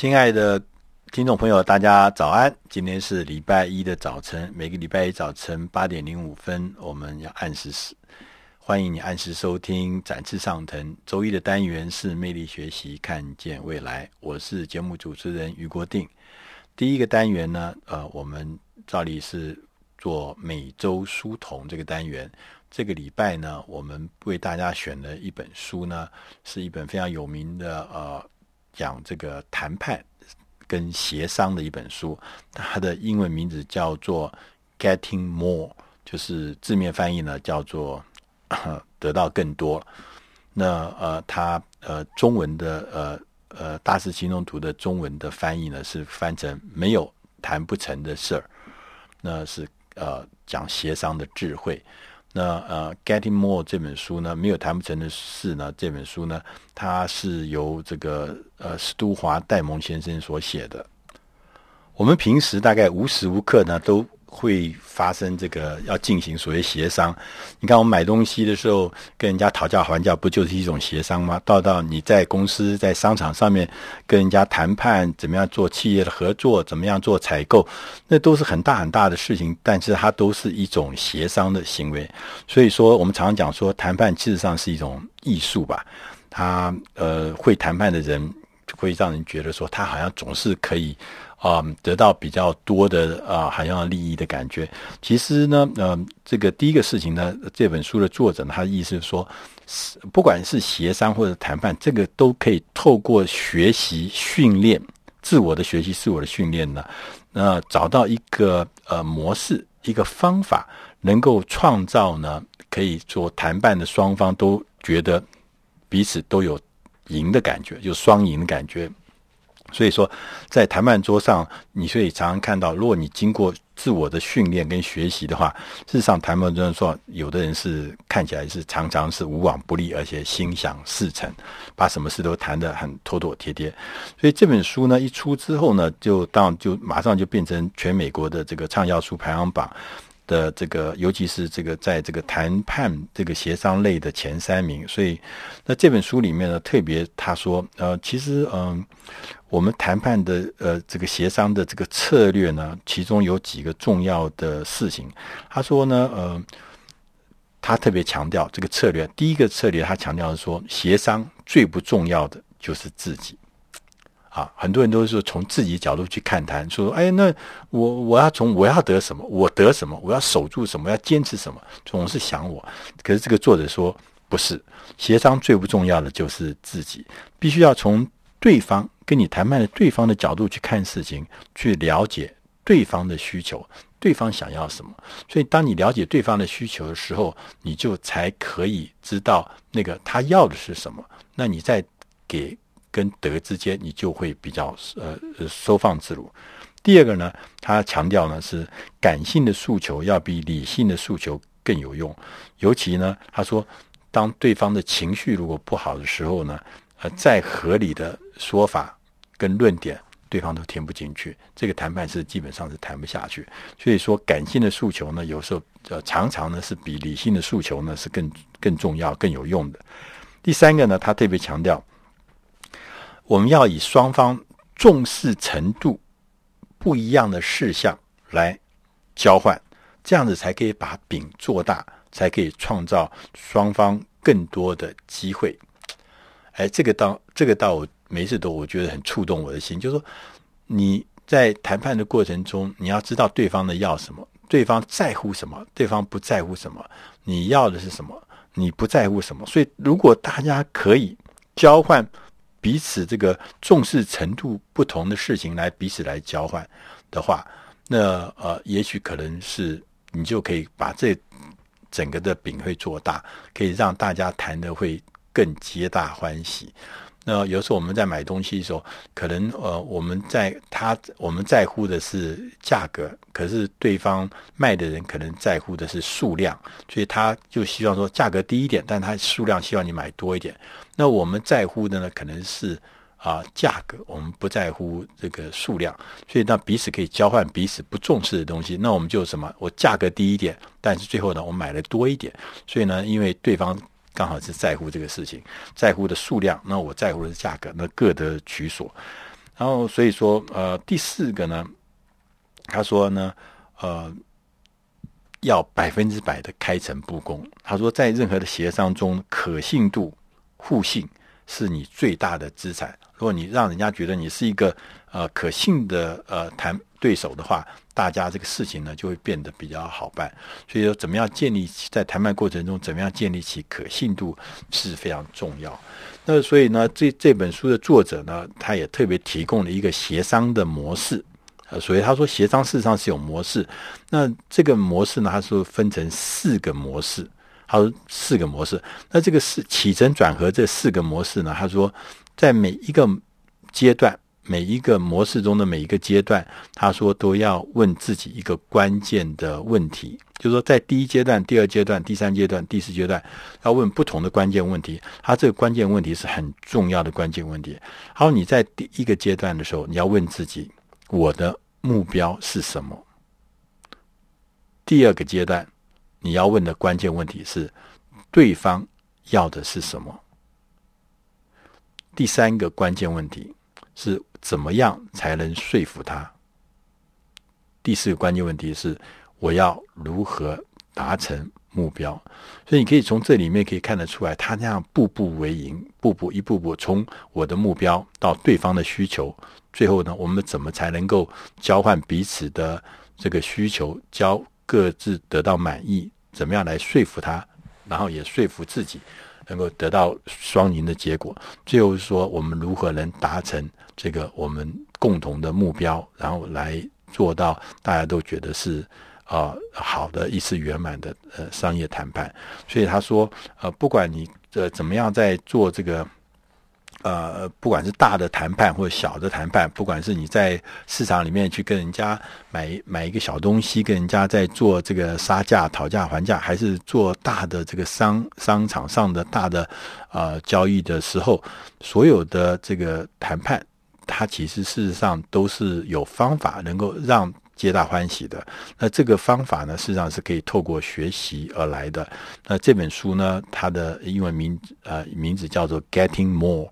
亲爱的听众朋友，大家早安！今天是礼拜一的早晨，每个礼拜一早晨8:05，我们要按时欢迎你按时收听《展翅上腾》。周一的单元是魅力学习，看见未来。我是节目主持人于国定。第一个单元呢，我们照例是做每周书童这个单元。这个礼拜呢，我们为大家选了一本书呢，是一本非常有名的讲这个谈判跟协商的一本书，它的英文名字叫做 Getting More， 就是字面翻译呢叫做得到更多。那它中文的大师行动图的中文的翻译呢是翻成没有谈不成的事儿，那是讲协商的智慧。那Getting More 这本书呢，没有谈不成的事呢，这本书呢，它是由这个斯都华戴蒙先生所写的。我们平时大概无时无刻呢都会发生这个要进行所谓协商。你看我们买东西的时候跟人家讨价还价，不就是一种协商吗？到你在公司在商场上面跟人家谈判，怎么样做企业的合作，怎么样做采购，那都是很大很大的事情，但是它都是一种协商的行为。所以说我们常常讲说谈判事实上是一种艺术吧，他会谈判的人会让人觉得说他好像总是可以得到比较多的好像利益的感觉。其实呢这个第一个事情呢，这本书的作者呢，他的意思是说，不管是协商或者谈判，这个都可以透过学习训练，自我的学习，自我的训练呢，找到一个模式，一个方法，能够创造呢可以做谈判的双方都觉得彼此都有赢的感觉，就双赢的感觉。所以说在谈判桌上，你所以常常看到，如果你经过自我的训练跟学习的话，事实上谈判桌上有的人是看起来是常常是无往不利，而且心想事成，把什么事都谈得很妥妥帖帖。所以这本书呢一出之后呢，就马上就变成全美国的这个畅销书排行榜的这个，尤其是这个在这个谈判这个协商类的前3名。所以那这本书里面呢，特别他说其实我们谈判的这个协商的这个策略呢，其中有几个重要的事情。他说呢他特别强调这个策略。第一个策略他强调是说，协商最不重要的就是自己。很多人都是从自己角度去看谈，说那我要得什么，我得什么，我要守住什么，要坚持什么，总是想我。可是这个作者说不是，协商最不重要的就是自己，必须要从对方跟你谈判的对方的角度去看事情，去了解对方的需求，对方想要什么。所以当你了解对方的需求的时候，你就才可以知道那个他要的是什么，那你再给跟德之间，你就会比较收放自如。第二个呢，他强调呢是感性的诉求要比理性的诉求更有用。尤其呢，他说当对方的情绪如果不好的时候呢，再合理的说法跟论点，对方都听不进去，这个谈判是基本上是谈不下去。所以说感性的诉求呢，有时候常常呢是比理性的诉求呢是更重要、更有用的。第三个呢，他特别强调，我们要以双方重视程度不一样的事项来交换，这样子才可以把饼做大，才可以创造双方更多的机会。这个我每次都我觉得很触动我的心，就是说你在谈判的过程中，你要知道对方的要什么，对方在乎什么，对方不在乎什么，你要的是什么，你不在乎什么。所以如果大家可以交换彼此这个重视程度不同的事情来彼此来交换的话，那也许可能是你就可以把这整个的饼会做大，可以让大家谈的会更皆大欢喜。那有时候我们在买东西的时候，可能我们在乎的是价格，可是对方卖的人可能在乎的是数量，所以他就希望说价格低一点，但他数量希望你买多一点。那我们在乎的呢，可能是价格，我们不在乎这个数量。所以那彼此可以交换彼此不重视的东西，那我们就什么，我价格低一点，但是最后呢我买了多一点。所以呢，因为对方刚好是在乎这个事情，在乎的数量，那我在乎的是价格，那各得取所。然后所以说第四个呢，他说呢要100%的开诚布公。他说在任何的协商中，可信度互信是你最大的资产。如果你让人家觉得你是一个可信的谈对手的话，大家这个事情呢就会变得比较好办。所以说怎么样建立在谈判过程中怎么样建立起可信度是非常重要。那所以呢这本书的作者呢，他也特别提供了一个协商的模式。所以他说协商事实上是有模式，那这个模式呢，他说分成4个模式。他说4个模式，那这个是起承转合这4个模式呢，他说在每一个阶段，每一个模式中的每一个阶段，他说都要问自己一个关键的问题，就是说在第一阶段、第二阶段、第三阶段、第四阶段，要问不同的关键问题。他这个关键问题是很重要的关键问题。然后你在第一个阶段的时候，你要问自己我的目标是什么？第二个阶段，你要问的关键问题是对方要的是什么？第三个关键问题是怎么样才能说服他？第四个关键问题是我要如何达成目标？所以你可以从这里面可以看得出来，他那样步步为营，一步步从我的目标到对方的需求，最后呢，我们怎么才能够交换彼此的这个需求，各自得到满意？怎么样来说服他，然后也说服自己，能够得到双赢的结果？最后说，我们如何能达成这个我们共同的目标，然后来做到大家都觉得是好的一次圆满的商业谈判。所以他说，不管你怎么样在做这个不管是大的谈判或者小的谈判，不管是你在市场里面去跟人家买一个小东西，跟人家在做这个杀价、讨价还价，还是做大的这个商场上的大的交易的时候，所有的这个谈判，它其实事实上都是有方法能够让皆大欢喜的。那这个方法呢，事实上是可以透过学习而来的。那这本书呢，它的英文名字叫做 Getting More，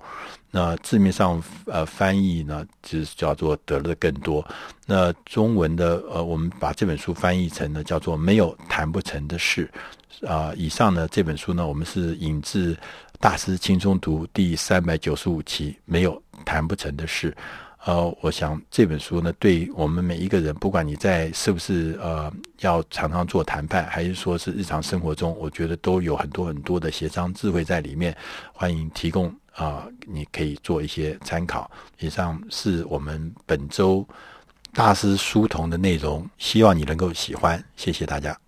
那字面上翻译呢就是叫做得了更多。那中文的我们把这本书翻译成呢叫做没有谈不成的事。以上呢这本书呢，我们是引自大师轻松读第395期没有谈不成的事。我想这本书呢，对我们每一个人，不管你在是不是要常常做谈判，还是说是日常生活中，我觉得都有很多的协商智慧在里面，欢迎提供你可以做一些参考。以上是我们本周大师书童的内容，希望你能够喜欢，谢谢大家。